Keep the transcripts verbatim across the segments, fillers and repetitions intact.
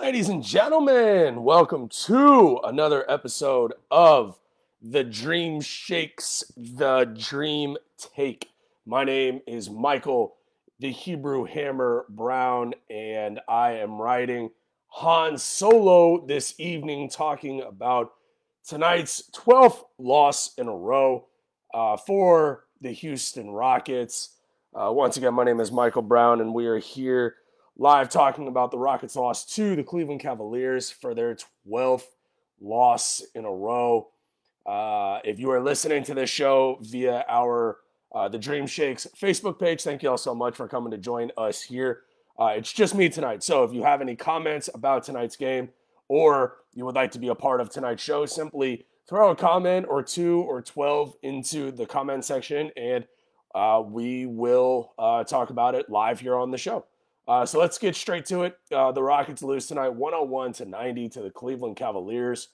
Ladies and gentlemen, welcome to another episode of The Dream Shakes, The Dream Take. My name is Michael, the Hebrew Hammer Brown, and I am writing Han Solo this evening, talking about tonight's twelfth loss in a row uh, for the Houston Rockets. Uh, once again, my name is Michael Brown, and we are here live talking about the Rockets' loss to the Cleveland Cavaliers for their twelfth loss in a row. Uh, if you are listening to this show via our uh, The Dream Shakes Facebook page, thank you all so much for coming to join us here. Uh, it's just me tonight. So if you have any comments about tonight's game or you would like to be a part of tonight's show, simply throw a comment or two or twelve into the comment section, and uh, we will uh, talk about it live here on the show. Uh, so let's get straight to it. Uh, the Rockets lose tonight one oh one to ninety to the Cleveland Cavaliers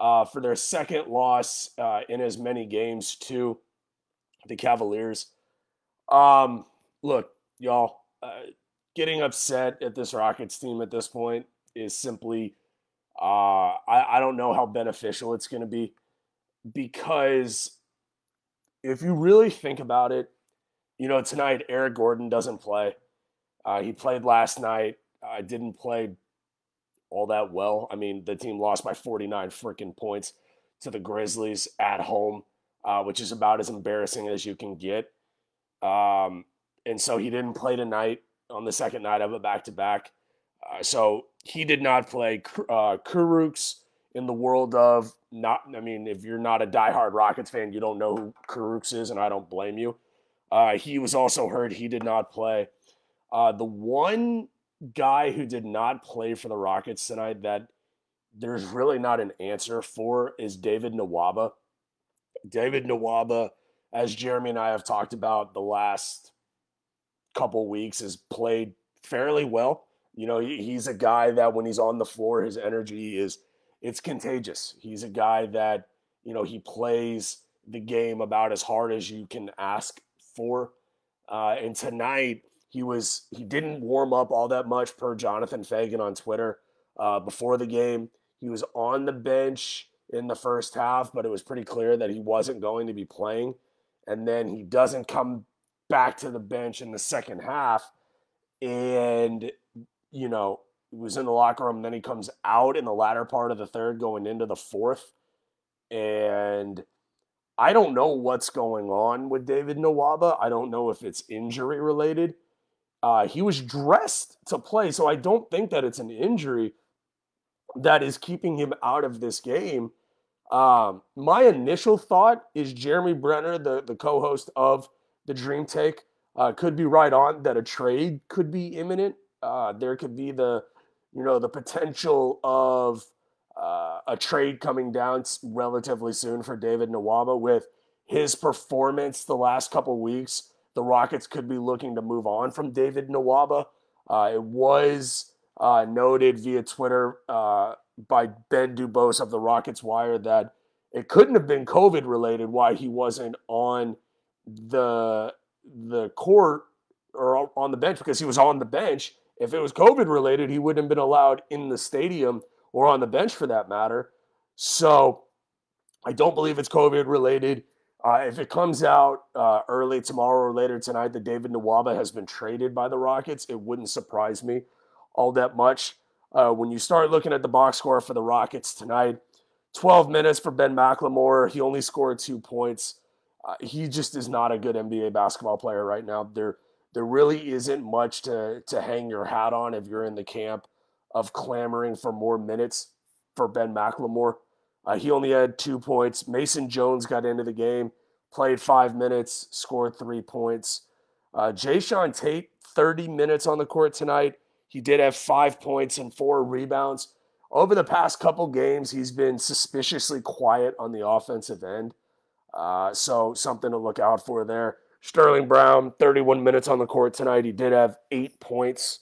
uh, for their second loss uh, in as many games to the Cavaliers. Um, look, y'all, uh, getting upset at this Rockets team at this point is simply, uh, I, I don't know how beneficial it's going to be, because if you really think about it, you know, tonight Eric Gordon doesn't play. Uh, he played last night. Uh, didn't play all that well. I mean, the team lost by forty-nine freaking points to the Grizzlies at home, uh, which is about as embarrassing as you can get. Um, and so he didn't play tonight on the second night of a back-to-back. Uh, so he did not play. Uh, Kurucs in the world of not. I mean, if you're not a diehard Rockets fan, you don't know who Kurucs is, and I don't blame you. Uh, he was also hurt. He did not play. Uh, the one guy who did not play for the Rockets tonight that there's really not an answer for is David Nwaba. David Nwaba, as Jeremy and I have talked about the last couple weeks, has played fairly well. You know, he's a guy that when he's on the floor, his energy is, it's contagious. He's a guy that, you know, he plays the game about as hard as you can ask four. Uh, and tonight he was he didn't warm up all that much, per Jonathan Fagan on Twitter uh, before the game. He was on the bench in the first half, but it was pretty clear that he wasn't going to be playing. And then he doesn't come back to the bench in the second half. And, you know, he was in the locker room. And then he comes out in the latter part of the third going into the fourth. And I don't know what's going on with David Nwaba. I don't know if it's injury related. Uh, he was dressed to play, so I don't think that it's an injury that is keeping him out of this game. Um, my initial thought is Jeremy Brenner, the, the co-host of The Dream Take, uh, could be right on that a trade could be imminent. Uh, there could be the, you know, the potential of uh, a trade coming down relatively soon for David Nwaba. With his performance the last couple weeks, the Rockets could be looking to move on from David Nwaba. Uh, it was uh, noted via Twitter uh, by Ben Dubose of the Rockets Wire that it couldn't have been COVID related why he wasn't on the the court or on the bench, because he was on the bench. If it was COVID related, he wouldn't have been allowed in the stadium or on the bench for that matter. So I don't believe it's COVID related. Uh, if it comes out uh, early tomorrow or later tonight that David Nwaba has been traded by the Rockets, it wouldn't surprise me all that much. Uh, when you start looking at the box score for the Rockets tonight, twelve minutes for Ben McLemore. He only scored two points. Uh, he just is not a good N B A basketball player right now. There there really isn't much to, to hang your hat on if you're in the camp of clamoring for more minutes for Ben McLemore. Uh, he only had two points. Mason Jones got into the game, played five minutes, scored three points. Uh, Jae'Sean Tate, thirty minutes on the court tonight. He did have five points and four rebounds. Over the past couple games, he's been suspiciously quiet on the offensive end. Uh, so something to look out for there. Sterling Brown, thirty-one minutes on the court tonight. He did have eight points,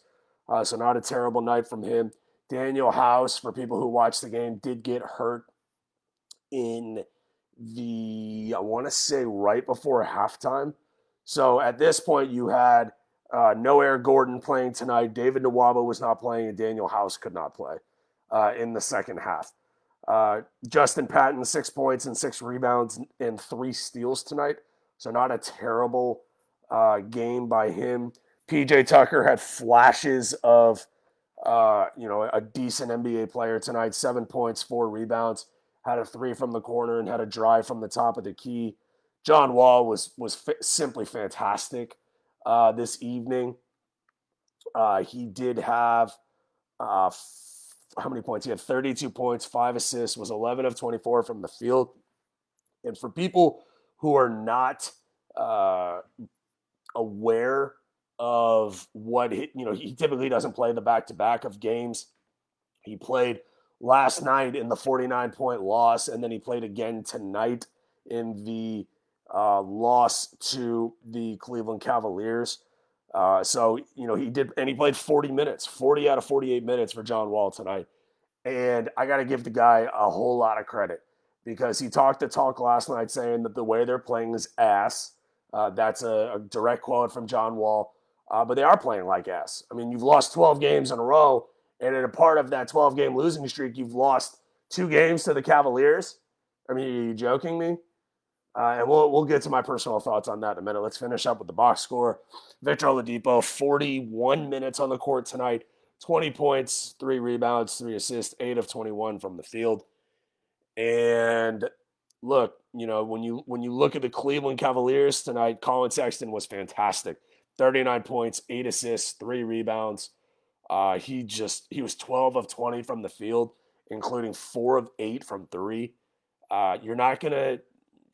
uh, so not a terrible night from him. Daniel House, for people who watched the game, did get hurt in the, I want to say, right before halftime. So at this point, you had Uh, no Eric Gordon playing tonight. David Nwaba was not playing, and Daniel House could not play uh, in the second half. Uh, Justin Patton, six points and six rebounds and three steals tonight. So not a terrible uh, game by him. P J. Tucker had flashes of, uh, you know, a decent N B A player tonight. Seven points, four rebounds. Had a three from the corner and had a drive from the top of the key. John Wall was was f- simply fantastic. Uh, this evening, uh, he did have uh, f- how many points? He had thirty-two points, five assists, was eleven of twenty-four from the field. And for people who are not uh, aware of what he, you know, he typically doesn't play the back-to-back of games. He played last night in the forty-nine point loss, and then he played again tonight in the Uh, loss to the Cleveland Cavaliers. Uh, so, you know, he did, and he played forty minutes, forty out of forty-eight minutes for John Wall tonight. And I got to give the guy a whole lot of credit, because he talked the talk last night saying that the way they're playing is ass. Uh, that's a, a direct quote from John Wall, uh, but they are playing like ass. I mean, you've lost twelve games in a row, and in a part of that twelve game losing streak, you've lost two games to the Cavaliers. I mean, are you joking me? Uh, and we'll we'll get to my personal thoughts on that in a minute. Let's finish up with the box score. Victor Oladipo, forty-one minutes on the court tonight, twenty points, three rebounds, three assists, eight of twenty-one from the field. And look, you know, when you when you look at the Cleveland Cavaliers tonight, Colin Sexton was fantastic. thirty-nine points, eight assists, three rebounds. Uh, he just he was twelve of twenty from the field, including four of eight from three. Uh, you're not gonna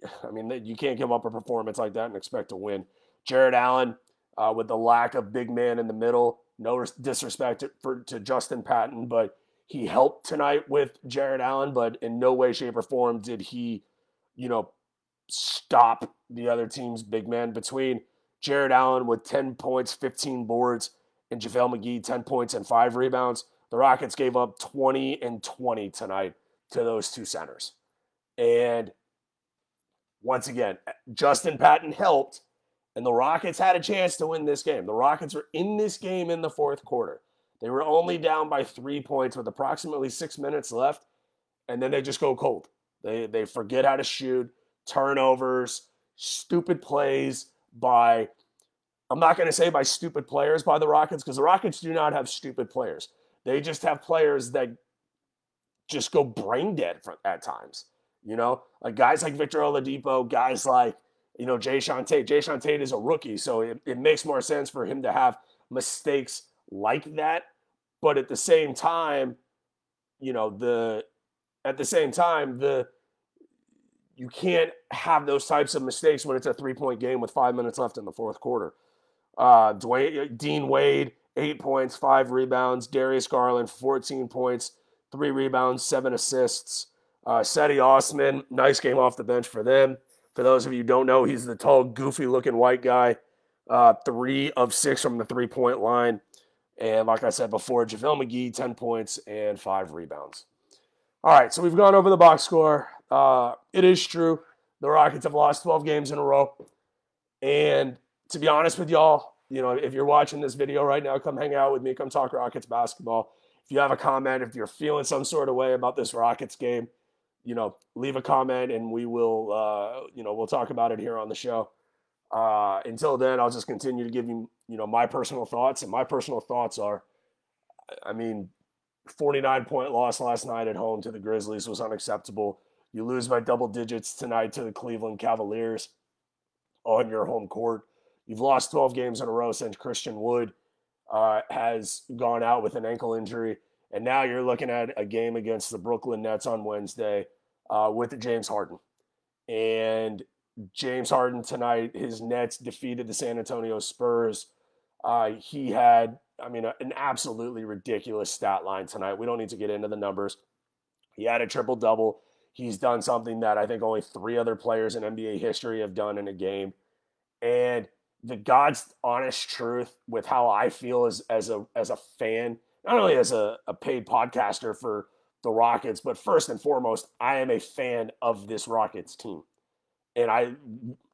I mean, you can't give up a performance like that and expect to win. Jared Allen, uh, with the lack of big man in the middle, no disrespect to, for, to Justin Patton, but he helped tonight with Jared Allen, but in no way, shape, or form did he, you know, stop the other team's big man. Between Jared Allen with ten points, fifteen boards, and JaVale McGee, ten points and five rebounds, the Rockets gave up twenty and twenty tonight to those two centers. And once again, Justin Patton helped, And the Rockets had a chance to win this game. The Rockets were in this game in the fourth quarter. They were only down by three points with approximately six minutes left. And then they just go cold. They they forget how to shoot, turnovers, stupid plays by, I'm not going to say by stupid players by the Rockets, because the Rockets do not have stupid players. They just have players that just go brain dead for, at times. You know, like guys like Victor Oladipo, guys like, you know, Jae'Sean Tate. Jae'Sean Tate is a rookie, so it, it makes more sense for him to have mistakes like that. But at the same time, you know, the at the same time, the you can't have those types of mistakes when it's a three-point game with five minutes left in the fourth quarter. Uh, Dwayne, Dean Wade, eight points, five rebounds. Darius Garland, fourteen points, three rebounds, seven assists. Uh, Seti Osman, nice game off the bench for them. For those of you who don't know, he's the tall, goofy-looking white guy, uh, three of six from the three-point line. And like I said before, JaVale McGee, ten points and five rebounds. All right, so we've gone over the box score. Uh, it is true. The Rockets have lost twelve games in a row. And to be honest with y'all, you know, if you're watching this video right now, come hang out with me. Come talk Rockets basketball. If you have a comment, if you're feeling some sort of way about this Rockets game, you know, leave a comment and we will, uh, you know, we'll talk about it here on the show. Uh, until then, I'll just continue to give you, you know, my personal thoughts. And my personal thoughts are, I mean, forty-nine point loss last night at home to the Grizzlies was unacceptable. You lose by double digits tonight to the Cleveland Cavaliers on your home court. You've lost twelve games in a row since Christian Wood uh, has gone out with an ankle injury. And now you're looking at a game against the Brooklyn Nets on Wednesday uh, with James Harden. And James Harden tonight, his Nets defeated the San Antonio Spurs. Uh, he had, I mean, a, an absolutely ridiculous stat line tonight. We don't need to get into the numbers. He had a triple-double. He's done something that I think only three other players in N B A history have done in a game. And the God's honest truth with how I feel as, as, a, as a fan, not only as a, a paid podcaster for the Rockets, but first and foremost, I am a fan of this Rockets team. And I,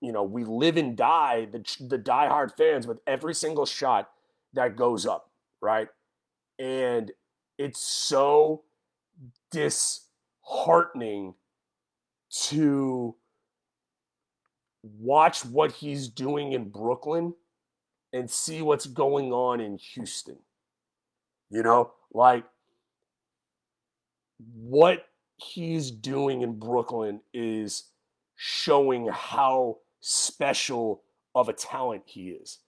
you know, we live and die, the, the diehard fans with every single shot that goes up, right? And it's so disheartening to watch what he's doing in Brooklyn and see what's going on in Houston. You know, like what he's doing in Brooklyn is showing how special of a talent he is.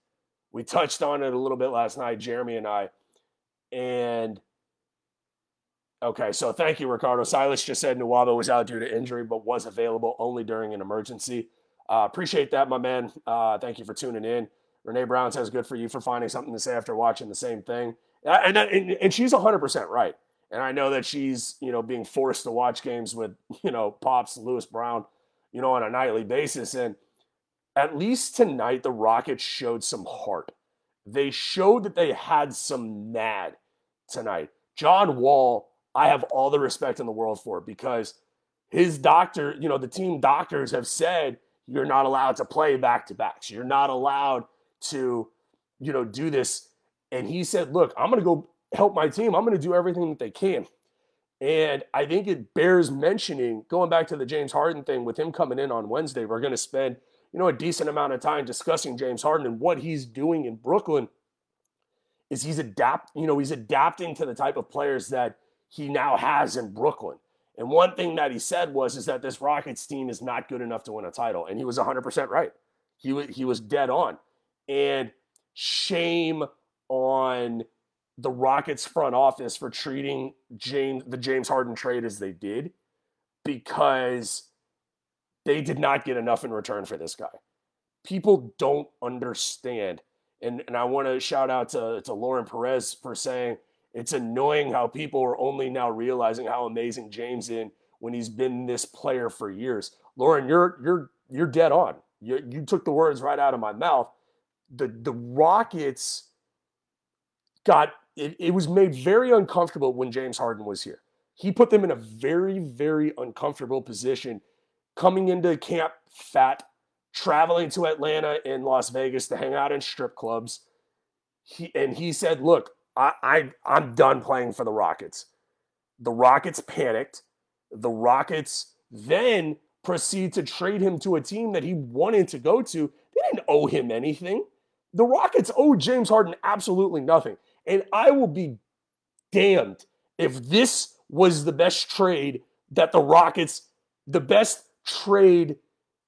We touched on it a little bit last night, Jeremy and I. And, okay, so thank you, Ricardo. Silas just said Nwaba was out due to injury but was available only during an emergency. Uh, appreciate that, my man. Uh, thank you for tuning in. Renee Brown says, good for you for finding something to say after watching the same thing. And, and, and she's one hundred percent right. And I know that she's, you know, being forced to watch games with, you know, Pops, Lewis Brown, you know, on a nightly basis. And at least tonight, the Rockets showed some heart. They showed that they had some mad tonight. John Wall, I have all the respect in the world for it because his doctor, you know, the team doctors have said you're not allowed to play back-to-backs. You're not allowed to, you know, do this. And he said, look, I'm going to go help my team. I'm going to do everything that they can. And I think it bears mentioning, going back to the James Harden thing, with him coming in on Wednesday, we're going to spend, you know, a decent amount of time discussing James Harden and what he's doing in Brooklyn is he's adapt, you know, he's adapting to the type of players that he now has in Brooklyn. And one thing that he said was, is that this Rockets team is not good enough to win a title. And he was one hundred percent right. He was, he was dead on. And shame on the Rockets front office for treating James the James Harden trade as they did, because they did not get enough in return for this guy. People don't understand. And, and I want to shout out to, to Lauren Perez for saying it's annoying how people are only now realizing how amazing James is when he's been this player for years. Lauren, you're you're you're dead on. You, you took the words right out of my mouth. The the Rockets got it, it was made very uncomfortable when James Harden was here. He put them in a very, very uncomfortable position coming into camp fat, traveling to Atlanta and Las Vegas to hang out in strip clubs. He, and he said, look, I, I, I'm done playing for the Rockets. The Rockets panicked. The Rockets then proceed to trade him to a team that he wanted to go to. They didn't owe him anything. The Rockets owe James Harden absolutely nothing. And I will be damned if this was the best trade that the Rockets, the best trade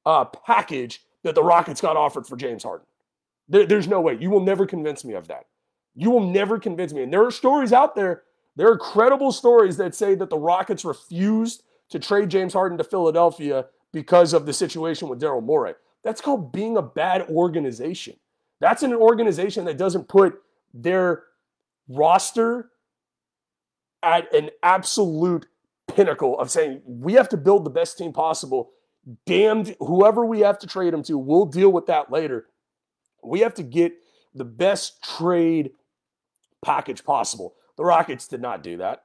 uh, package that the Rockets got offered for James Harden. There, there's no way. You will never convince me of that. You will never convince me. And there are stories out there. There are credible stories that say that the Rockets refused to trade James Harden to Philadelphia because of the situation with Daryl Morey. That's called being a bad organization. That's an organization that doesn't put their roster at an absolute pinnacle of saying, we have to build the best team possible. Damned, whoever we have to trade them to, we'll deal with that later. We have to get the best trade package possible. The Rockets did not do that.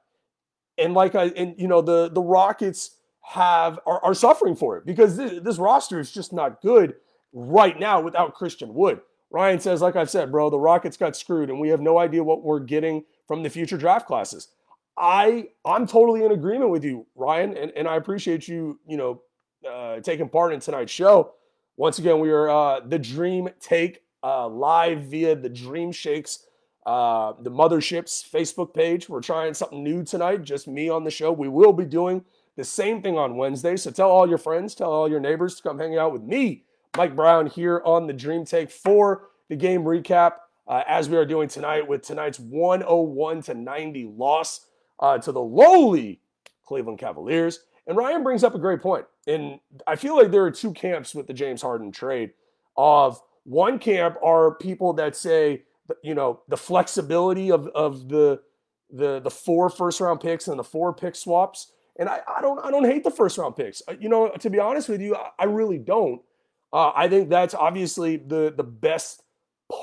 And like I, and you know, the, the Rockets have, are, are suffering for it because this, this roster is just not good right now without Christian Wood. Ryan says, like I've said, bro, the Rockets got screwed and we have no idea what we're getting from the future draft classes. I, I'm totally in agreement with you, Ryan. And, and I appreciate you, you know, uh, taking part in tonight's show. Once again, we are uh, The Dream Take uh, live via The Dream Shakes, uh, the Mothership's Facebook page. We're trying something new tonight, just me on the show. We will be doing the same thing on Wednesday. So tell all your friends, tell all your neighbors to come hang out with me, Mike Brown, here on The Dream Take for the game recap, uh, as we are doing tonight with tonight's one oh one to ninety loss uh, to the lowly Cleveland Cavaliers. And Ryan brings up a great point. And I feel like there are two camps with the James Harden trade. Of one camp are people that say, you know, the flexibility of, of the, the the four first round picks and the four pick swaps. And I, I don't I don't hate the first round picks. You know, to be honest with you, I, I really don't. Uh, I think that's obviously the the best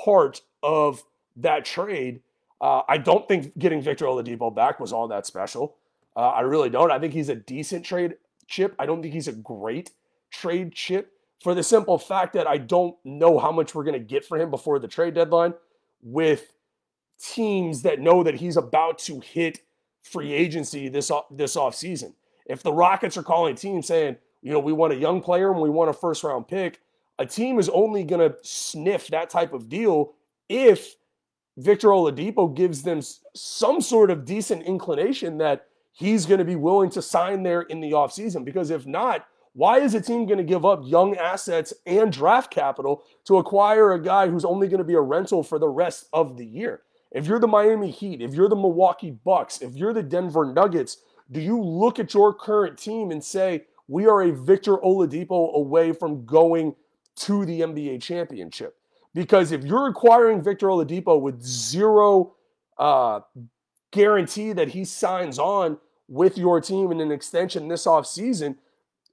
part of that trade. Uh, I don't think getting Victor Oladipo back was all that special. Uh, I really don't. I think he's a decent trade chip. I don't think he's a great trade chip for the simple fact that I don't know how much we're going to get for him before the trade deadline with teams that know that he's about to hit free agency this, this offseason. If the Rockets are calling teams saying, you know, we want a young player and we want a first-round pick, a team is only going to sniff that type of deal if Victor Oladipo gives them some sort of decent inclination that he's going to be willing to sign there in the offseason. Because if not, why is a team going to give up young assets and draft capital to acquire a guy who's only going to be a rental for the rest of the year? If you're the Miami Heat, if you're the Milwaukee Bucks, if you're the Denver Nuggets, do you look at your current team and say, we are a Victor Oladipo away from going to the N B A championship? Because if you're acquiring Victor Oladipo with zero uh, guarantee that he signs on with your team in an extension this offseason,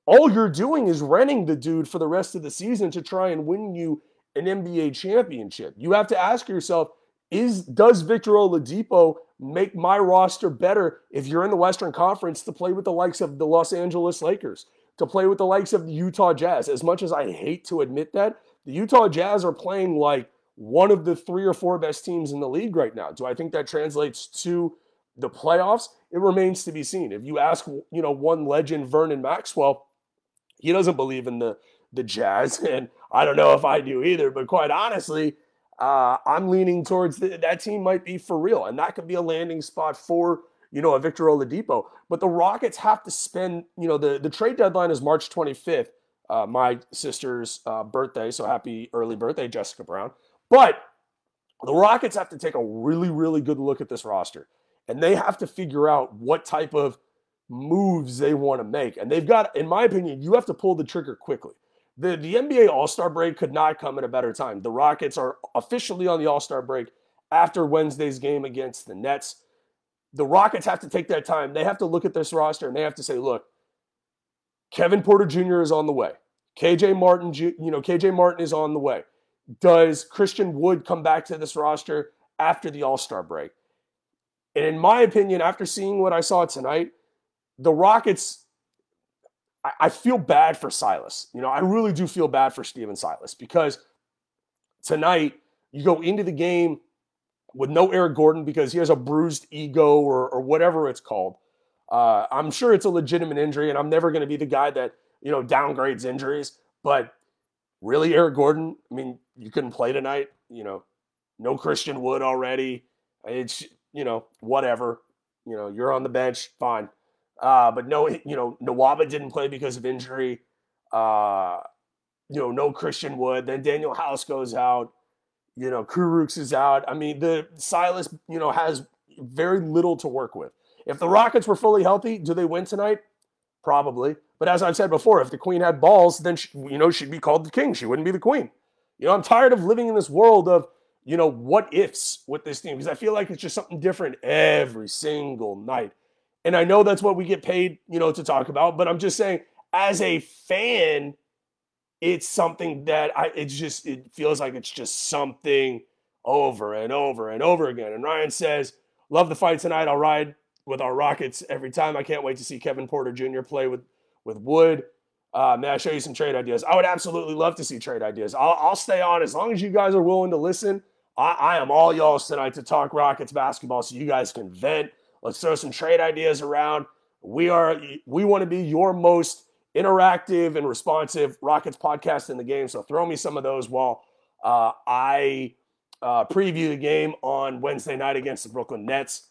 all you're doing is renting the dude for the rest of the season to try and win you an N B A championship. You have to ask yourself, is does Victor Oladipo make my roster better if you're in the Western Conference to play with the likes of the Los Angeles Lakers, to play with the likes of the Utah Jazz? As much as I hate to admit that, the Utah Jazz are playing like one of the three or four best teams in the league right now. Do I think that translates to the playoffs? It remains to be seen. If you ask, you know, one legend, Vernon Maxwell, he doesn't believe in the, the Jazz. And I don't know if I do either, but quite honestly, uh, I'm leaning towards the, that team might be for real. And that could be a landing spot for, you know, a Victor Oladipo. But the Rockets have to spend, you know, the, the trade deadline is March twenty-fifth, uh, my sister's uh, birthday. So happy early birthday, Jessica Brown. But the Rockets have to take a really, really good look at this roster. And they have to figure out what type of moves they want to make. And they've got, in my opinion, you have to pull the trigger quickly. The, the N B A All-Star break could not come at a better time. The Rockets are officially on the All-Star break after Wednesday's game against the Nets. The Rockets have to take that time. They have to look at this roster and they have to say, look, Kevin Porter Junior is on the way. K J Martin, you know, K J Martin is on the way. Does Christian Wood come back to this roster after the All-Star break? And in my opinion, after seeing what I saw tonight, the Rockets, I, I feel bad for Silas. You know, I really do feel bad for Steven Silas, because tonight you go into the game with no Eric Gordon because he has a bruised ego or, or whatever it's called. Uh, I'm sure it's a legitimate injury, and I'm never going to be the guy that, you know, downgrades injuries. But really, Eric Gordon, I mean, you couldn't play tonight. You know, no Christian Wood already. It's, you know, whatever. You know, you're on the bench, fine. Uh, but no, you know, Nwaba didn't play because of injury. Uh, you know, no Christian Wood. Then Daniel House goes out. You know, Kurucs is out. I mean, the Silas, you know, has very little to work with. If the Rockets were fully healthy, do they win tonight? Probably. But as I've said before, if the queen had balls, then, she, you know, she'd be called the king. She wouldn't be the queen. You know, I'm tired of living in this world of, you know, what ifs with this team, because I feel like it's just something different every single night. And I know that's what we get paid, you know, to talk about, but I'm just saying, as a fan, it's something that I, it's just, it feels like it's just something over and over and over again. And Ryan says, love the fight tonight. I'll ride with our Rockets every time. I can't wait to see Kevin Porter Junior play with, with Wood. Uh, may I show you some trade ideas? I would absolutely love to see trade ideas. I'll, I'll stay on as long as you guys are willing to listen. I, I am all y'all's tonight to talk Rockets basketball, so you guys can vent. Let's throw some trade ideas around. We are, we want to be your most interactive and responsive Rockets podcast in the game. So throw me some of those while uh, I uh, preview the game on Wednesday night against the Brooklyn Nets.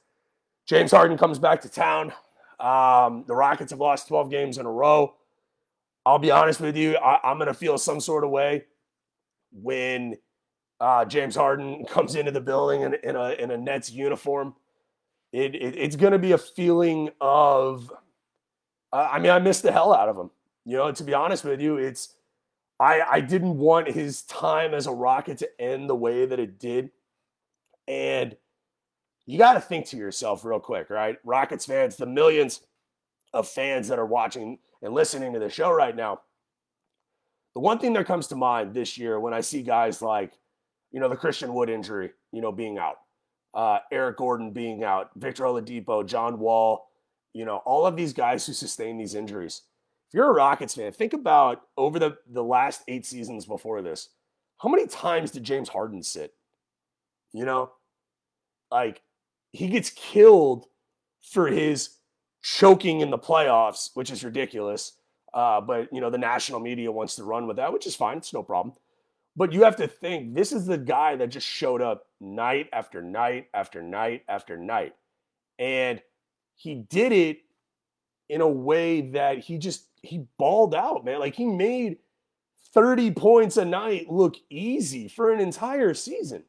James Harden comes back to town. Um, the Rockets have lost twelve games in a row. I'll be honest with you. I, I'm going to feel some sort of way when uh, James Harden comes into the building in, in a in a Nets uniform. It, it, it's going to be a feeling of, uh, I mean, I missed the hell out of him. You know, to be honest with you, it's, I, I didn't want his time as a Rocket to end the way that it did. And you got to think to yourself real quick, right? Rockets fans, the millions of fans that are watching and listening to the show right now. The one thing that comes to mind this year when I see guys like, you know, the Christian Wood injury, you know, being out. Uh, Eric Gordon being out, Victor Oladipo, John Wall, you know, all of these guys who sustain these injuries. If you're a Rockets fan, think about over the, the last eight seasons before this, how many times did James Harden sit? You know, like he gets killed for his choking in the playoffs, which is ridiculous. Uh, but, you know, the national media wants to run with that, which is fine. It's no problem. But you have to think, this is the guy that just showed up night after night after night after night. And he did it in a way that he just, he balled out, man. Like he made thirty points a night look easy for an entire season.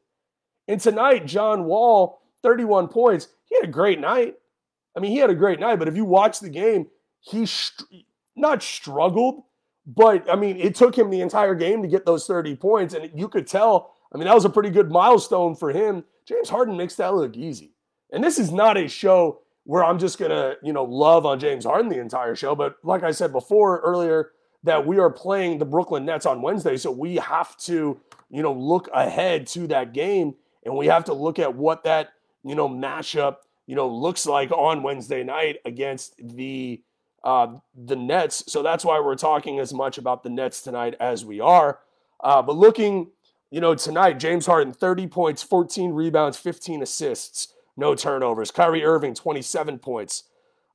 And tonight, John Wall, thirty-one points. He had a great night. I mean, he had a great night, but if you watch the game, he str- not struggled, but, I mean, it took him the entire game to get those thirty points, and you could tell, I mean, that was a pretty good milestone for him. James Harden makes that look easy. And this is not a show where I'm just going to, you know, love on James Harden the entire show, but like I said before, earlier, that we are playing the Brooklyn Nets on Wednesday, so we have to, you know, look ahead to that game, and we have to look at what that, you know, matchup, you know, looks like on Wednesday night against the Uh, the Nets. So that's why we're talking as much about the Nets tonight as we are. Uh, but looking, you know, tonight, James Harden, thirty points, fourteen rebounds, fifteen assists, no turnovers. Kyrie Irving, twenty-seven points.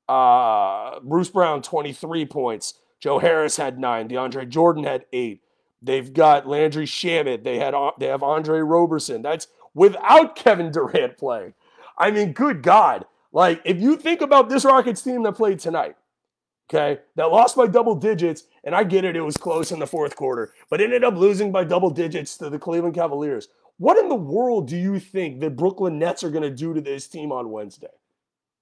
Uh, Bruce Brown, twenty-three points. Joe Harris had nine. DeAndre Jordan had eight. They've got Landry Shamet. They had, they have Andre Roberson. That's without Kevin Durant playing. I mean, good God. Like, if you think about this Rockets team that played tonight, okay, that lost by double digits, and I get it, it was close in the fourth quarter, but ended up losing by double digits to the Cleveland Cavaliers. What in the world do you think the Brooklyn Nets are going to do to this team on Wednesday?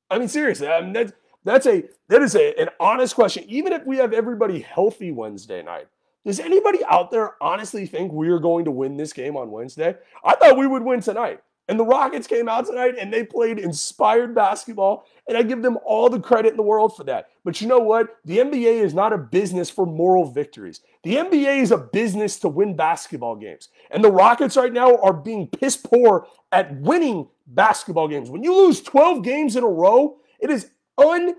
I mean, seriously, I mean, that's, that's a, that is a, an honest question. Even if we have everybody healthy Wednesday night, does anybody out there honestly think we are going to win this game on Wednesday? I thought we would win tonight. And the Rockets came out tonight, and they played inspired basketball, and I give them all the credit in the world for that. But you know what? The N B A is not a business for moral victories. The N B A is a business to win basketball games. And the Rockets right now are being piss poor at winning basketball games. When you lose twelve games in a row, it is un-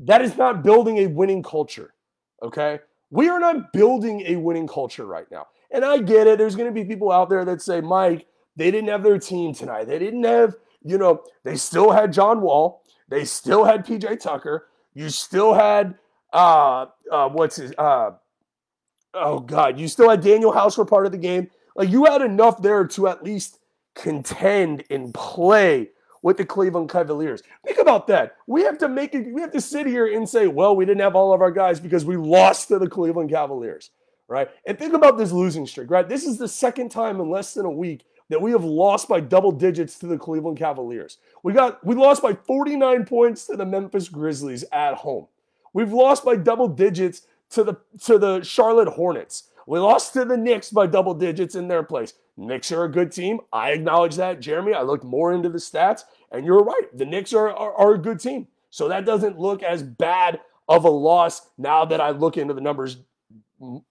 That is not building a winning culture, okay? We are not building a winning culture right now. And I get it. There's going to be people out there that say, Mike, they didn't have their team tonight. They didn't have, you know, they still had John Wall. They still had P J. Tucker. You still had, uh, uh, what's his, uh, oh, God. You still had Daniel House for part of the game. Like, you had enough there to at least contend and play with the Cleveland Cavaliers. Think about that. We have to make it, we have to sit here and say, well, we didn't have all of our guys because we lost to the Cleveland Cavaliers, right? And think about this losing streak, right? This is the second time in less than a week that we have lost by double digits to the Cleveland Cavaliers. We got, we lost by forty-nine points to the Memphis Grizzlies at home. We've lost by double digits to the, to the Charlotte Hornets. We lost to the Knicks by double digits in their place. Knicks are a good team. I acknowledge that, Jeremy. I looked more into the stats, and you're right. The Knicks are, are, are a good team. So that doesn't look as bad of a loss now that I look into the numbers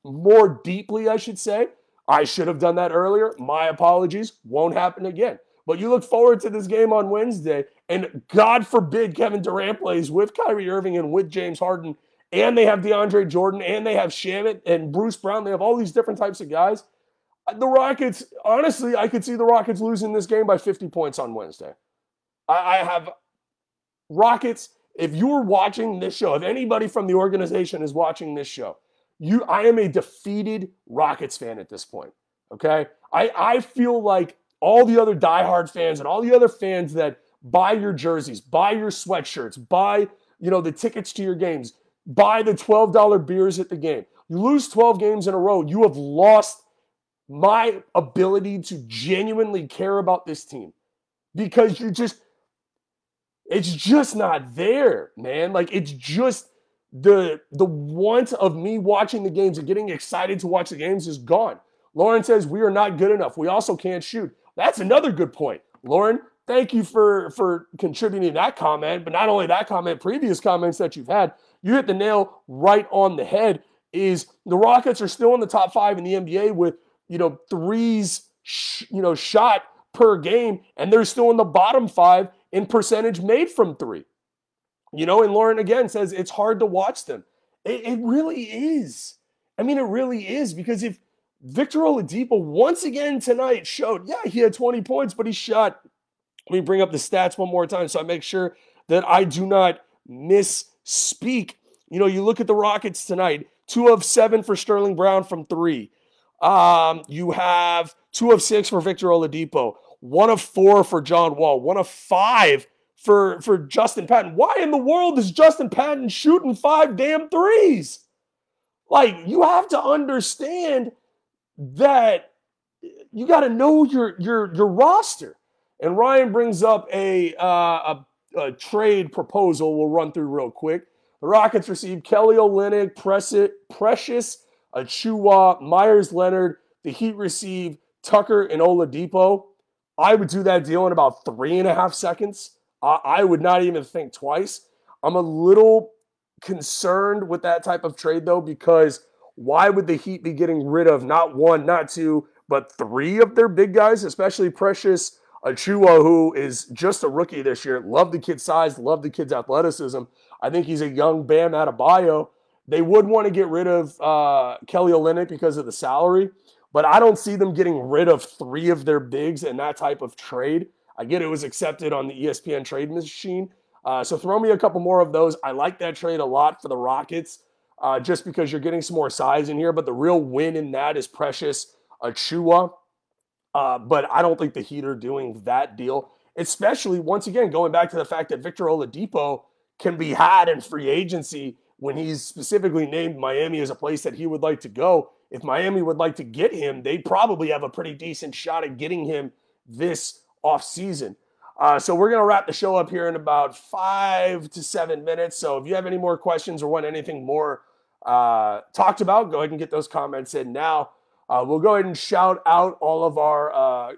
more deeply, I should say. I should have done that earlier. My apologies. Won't happen again. But you look forward to this game on Wednesday, and God forbid Kevin Durant plays with Kyrie Irving and with James Harden, and they have DeAndre Jordan, and they have Shamit and Bruce Brown. They have all these different types of guys. The Rockets, honestly, I could see the Rockets losing this game by fifty points on Wednesday. I, I have Rockets, if you're watching this show, if anybody from the organization is watching this show, you, I am a defeated Rockets fan at this point, okay? I, I feel like all the other diehard fans and all the other fans that buy your jerseys, buy your sweatshirts, buy, you know, the tickets to your games, buy the twelve dollar beers at the game. You lose twelve games in a row, you have lost my ability to genuinely care about this team, because you just, it's just not there, man. Like, it's just the the want of me watching the games and getting excited to watch the games is gone. Lauren says we are not good enough. We also can't shoot. That's another good point. Lauren, thank you for, for contributing that comment, but not only that comment, previous comments that you've had, you hit the nail right on the head. Is the Rockets are still in the top five in the N B A with, you know, threes, sh- you know, shot per game, and they're still in the bottom five in percentage made from three. You know, and Lauren again says it's hard to watch them. It, it really is. I mean, it really is, because if Victor Oladipo once again tonight showed, yeah, he had twenty points, but he shot. Let me bring up the stats one more time so I make sure that I do not misspeak. You know, you look at the Rockets tonight, two of seven for Sterling Brown from three. Um, you have two of six for Victor Oladipo, one of four for John Wall, one of five for, for Justin Patton. Why in the world is Justin Patton shooting five damn threes? Like, you have to understand that you got to know your, your, your roster. And Ryan brings up a, uh, a, a trade proposal we'll run through real quick. The Rockets received Kelly Olynyk, Precious Achiuwa, Myers Leonard. The Heat receive Tucker and Oladipo. I would do that deal in about three and a half seconds. I, I would not even think twice. I'm a little concerned with that type of trade, though, because why would the Heat be getting rid of not one, not two, but three of their big guys, especially Precious Achiuwa, who is just a rookie this year? Love the kid's size, love the kid's athleticism. I think he's a young Bam Adebayo. They would want to get rid of uh, Kelly Olynyk because of the salary, but I don't see them getting rid of three of their bigs in that type of trade. I get it was accepted on the E S P N trade machine. Uh, so throw me a couple more of those. I like that trade a lot for the Rockets uh, just because you're getting some more size in here, but the real win in that is Precious Achiuwa. Uh, but I don't think the Heat are doing that deal, especially, once again, going back to the fact that Victor Oladipo can be had in free agency when he's specifically named Miami as a place that he would like to go. If Miami would like to get him, they probably have a pretty decent shot at getting him this offseason. Uh, so we're going to wrap the show up here in about five to seven minutes. So if you have any more questions or want anything more uh, talked about, go ahead and get those comments in now. Uh, we'll go ahead and shout out all of our uh,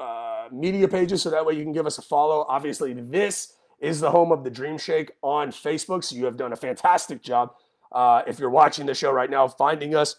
uh, media pages so that way you can give us a follow. Obviously, this is the home of The Dream Shake on Facebook, so you have done a fantastic job uh, if you're watching the show right now, finding us.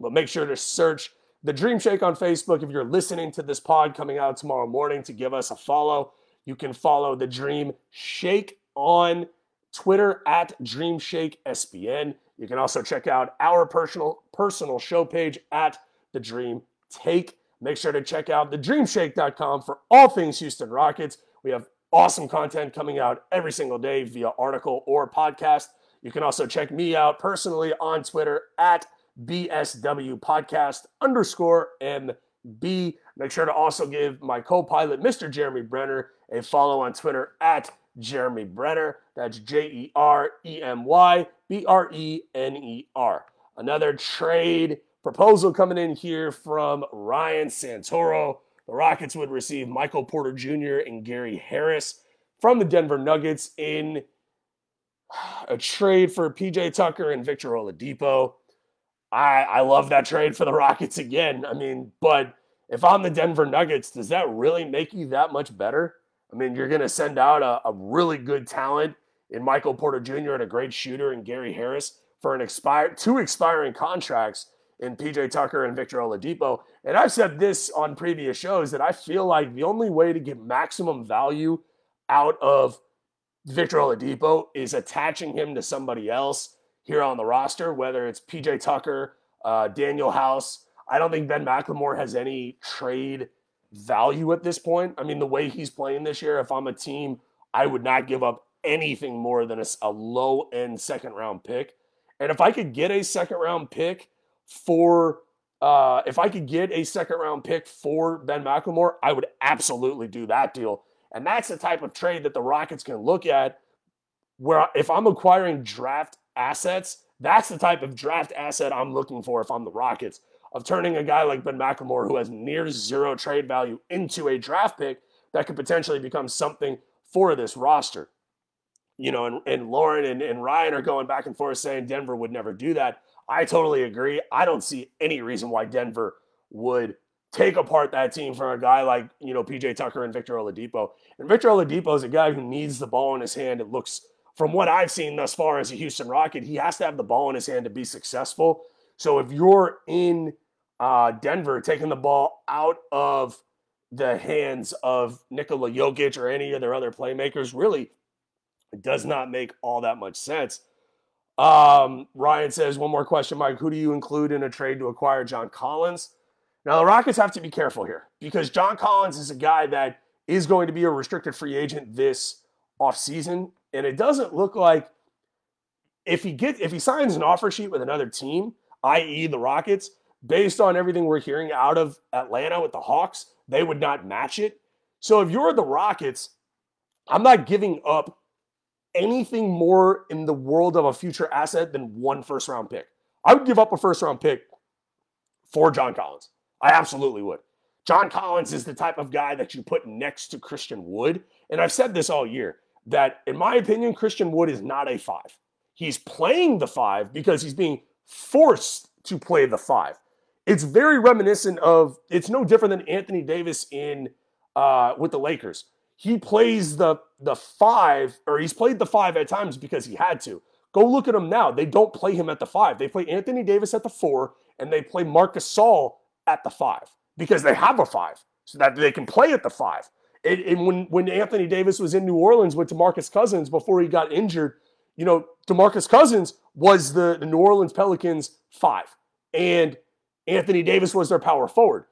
But make sure to search The Dream Shake on Facebook. If you're listening to this pod coming out tomorrow morning, to give us a follow. You can follow The Dream Shake on Twitter at Dream Shake S B N. You can also check out our personal personal show page at The Dream Take. Make sure to check out the dream shake dot com for all things Houston Rockets. We have awesome content coming out every single day via article or podcast. You can also check me out personally on Twitter at B S W podcast underscore M B. Make sure to also give my co-pilot, Mister Jeremy Brenner, a follow on Twitter at Jeremy Brenner. That's J E R E M Y B R E N E R. Another trade proposal coming in here from Ryan Santoro. The Rockets would receive Michael Porter Junior and Gary Harris from the Denver Nuggets in a trade for P J. Tucker and Victor Oladipo. I, I love that trade for the Rockets again. I mean, but if I'm the Denver Nuggets, does that really make you that much better? I mean, you're going to send out a, a really good talent in Michael Porter Junior and a great shooter in Gary Harris for an expired two expiring contracts in P J. Tucker and Victor Oladipo. And I've said this on previous shows that I feel like the only way to get maximum value out of Victor Oladipo is attaching him to somebody else here on the roster, whether it's P J. Tucker, uh, Daniel House. I don't think Ben McLemore has any trade value at this point. I mean, the way he's playing this year, if I'm a team, I would not give up anything more than a, a low-end second-round pick. And if I could get a second-round pick for uh, – if I could get a second-round pick for Ben McLemore, I would absolutely do that deal. And that's the type of trade that the Rockets can look at where if I'm acquiring draft assets, that's the type of draft asset I'm looking for if I'm the Rockets, of turning a guy like Ben McLemore who has near zero trade value into a draft pick that could potentially become something for this roster. You know, and, and Lauren and, and Ryan are going back and forth saying Denver would never do that. I totally agree. I don't see any reason why Denver would take apart that team for a guy like, you know, P J. Tucker and Victor Oladipo. And Victor Oladipo is a guy who needs the ball in his hand. It looks, from what I've seen thus far as a Houston Rocket, he has to have the ball in his hand to be successful. So if you're in uh, Denver, taking the ball out of the hands of Nikola Jokic or any of their other playmakers really does not make all that much sense. Um, Ryan says, one more question, Mike. Who do you include in a trade to acquire John Collins? Now, the Rockets have to be careful here because John Collins is a guy that is going to be a restricted free agent this offseason. And it doesn't look like if he gets if he signs an offer sheet with another team, that is the Rockets, based on everything we're hearing out of Atlanta with the Hawks, they would not match it. So if you're the Rockets, I'm not giving up anything more in the world of a future asset than one first-round pick. I would give up a first-round pick for John Collins. I absolutely would. John Collins is the type of guy that you put next to Christian Wood. And I've said this all year, that in my opinion, Christian Wood is not a five. He's playing the five because he's being forced to play the five. It's very reminiscent of, it's no different than Anthony Davis in uh, with the Lakers. He plays the the five, or he's played the five at times because he had to. Go look at him now. They don't play him at the five. They play Anthony Davis at the four, and they play Marc Gasol at the five because they have a five so that they can play at the five. It, and when, when Anthony Davis was in New Orleans with DeMarcus Cousins before he got injured, you know, DeMarcus Cousins was the, the New Orleans Pelicans five, and Anthony Davis was their power forward.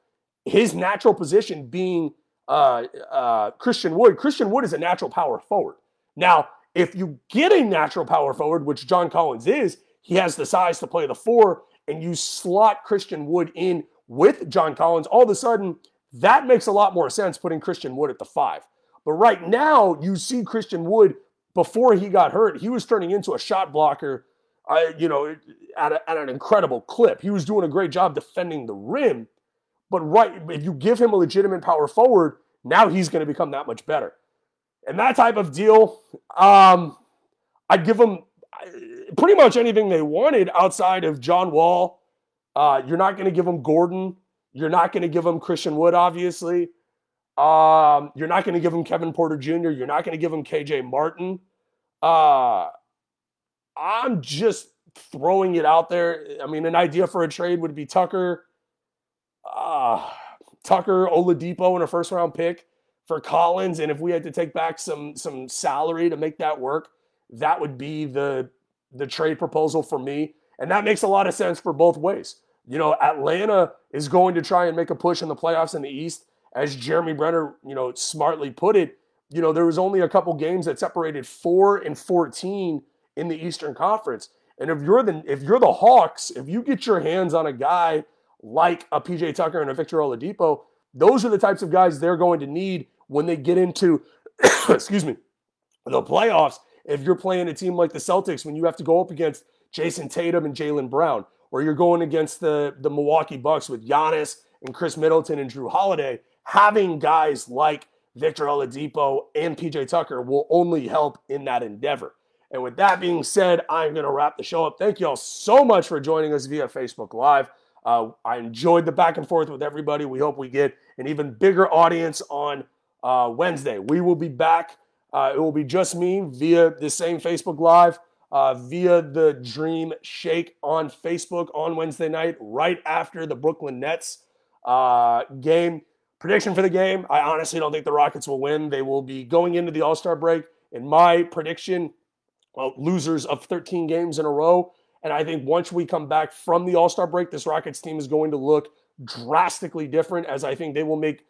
His natural position being uh, uh, Christian Wood. Christian Wood is a natural power forward. Now, if you get a natural power forward, which John Collins is, he has the size to play the four, and you slot Christian Wood in with John Collins, all of a sudden, that makes a lot more sense, putting Christian Wood at the five. But right now, you see Christian Wood, before he got hurt, he was turning into a shot blocker, uh, you know, at, a, at an incredible clip. He was doing a great job defending the rim. But right, if you give him a legitimate power forward, now he's going to become that much better. And that type of deal, um, I'd give him pretty much anything they wanted outside of John Wall. Uh, you're not going to give him Gordon. You're not going to give him Christian Wood, obviously. Um, you're not going to give him Kevin Porter Junior You're not going to give him K J Martin. Uh, I'm just throwing it out there. I mean, an idea for a trade would be Tucker, uh, Tucker, Oladipo, and a first-round pick for Collins. And if we had to take back some some salary to make that work, that would be the the trade proposal for me. And that makes a lot of sense for both ways. You know, Atlanta is going to try and make a push in the playoffs in the East. As Jeremy Brenner, you know, smartly put it, you know, there was only a couple games that separated four and fourteen in the Eastern Conference. And if you're the if you're the Hawks, if you get your hands on a guy like a P J. Tucker and a Victor Oladipo, those are the types of guys they're going to need when they get into, excuse me, the playoffs. If you're playing a team like the Celtics, when you have to go up against Jason Tatum and Jaylen Brown, or you're going against the, the Milwaukee Bucks with Giannis and Chris Middleton and Drew Holiday, having guys like Victor Oladipo and P J. Tucker will only help in that endeavor. And with that being said, I'm going to wrap the show up. Thank you all so much for joining us via Facebook Live. Uh, I enjoyed the back and forth with everybody. We hope we get an even bigger audience on uh, Wednesday. We will be back. Uh, it will be just me via the same Facebook Live, uh, via the Dream Shake on Facebook on Wednesday night, right after the Brooklyn Nets uh, game. Prediction for the game, I honestly don't think the Rockets will win. They will be going into the All-Star break. In my prediction, well, losers of thirteen games in a row. And I think once we come back from the All-Star break, this Rockets team is going to look drastically different, as I think they will make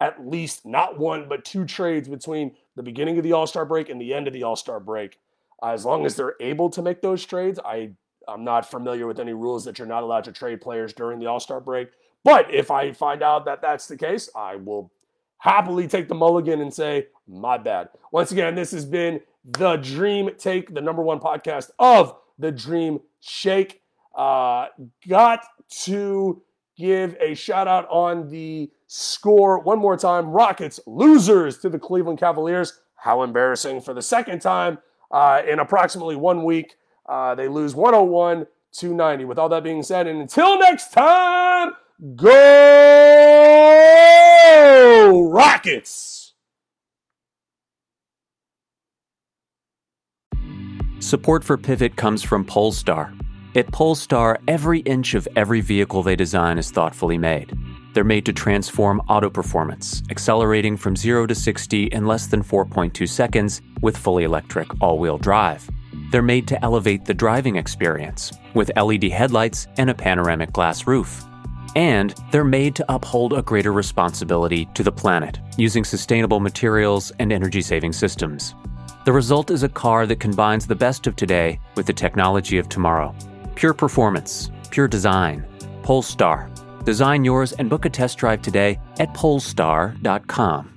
at least not one, but two trades between the beginning of the All-Star break and the end of the All-Star break. Uh, as long as they're able to make those trades, I, I'm not familiar with any rules that you're not allowed to trade players during the All-Star break. But if I find out that that's the case, I will happily take the mulligan and say, my bad. Once again, this has been The Dream Take, the number one podcast of The Dream Shake. Uh, got to give a shout out on the score one more time. Rockets losers to the Cleveland Cavaliers. How embarrassing for the second time uh, in approximately one week. Uh, they lose one oh one to ninety. With all that being said, and until next time, go Rockets! Support for Pivot comes from Polestar. At Polestar, every inch of every vehicle they design is thoughtfully made. They're made to transform auto performance, accelerating from zero to sixty in less than four point two seconds with fully electric all-wheel drive. They're made to elevate the driving experience with L E D headlights and a panoramic glass roof. And they're made to uphold a greater responsibility to the planet using sustainable materials and energy-saving systems. The result is a car that combines the best of today with the technology of tomorrow. Pure performance, pure design. Polestar. Design yours and book a test drive today at polestar dot com.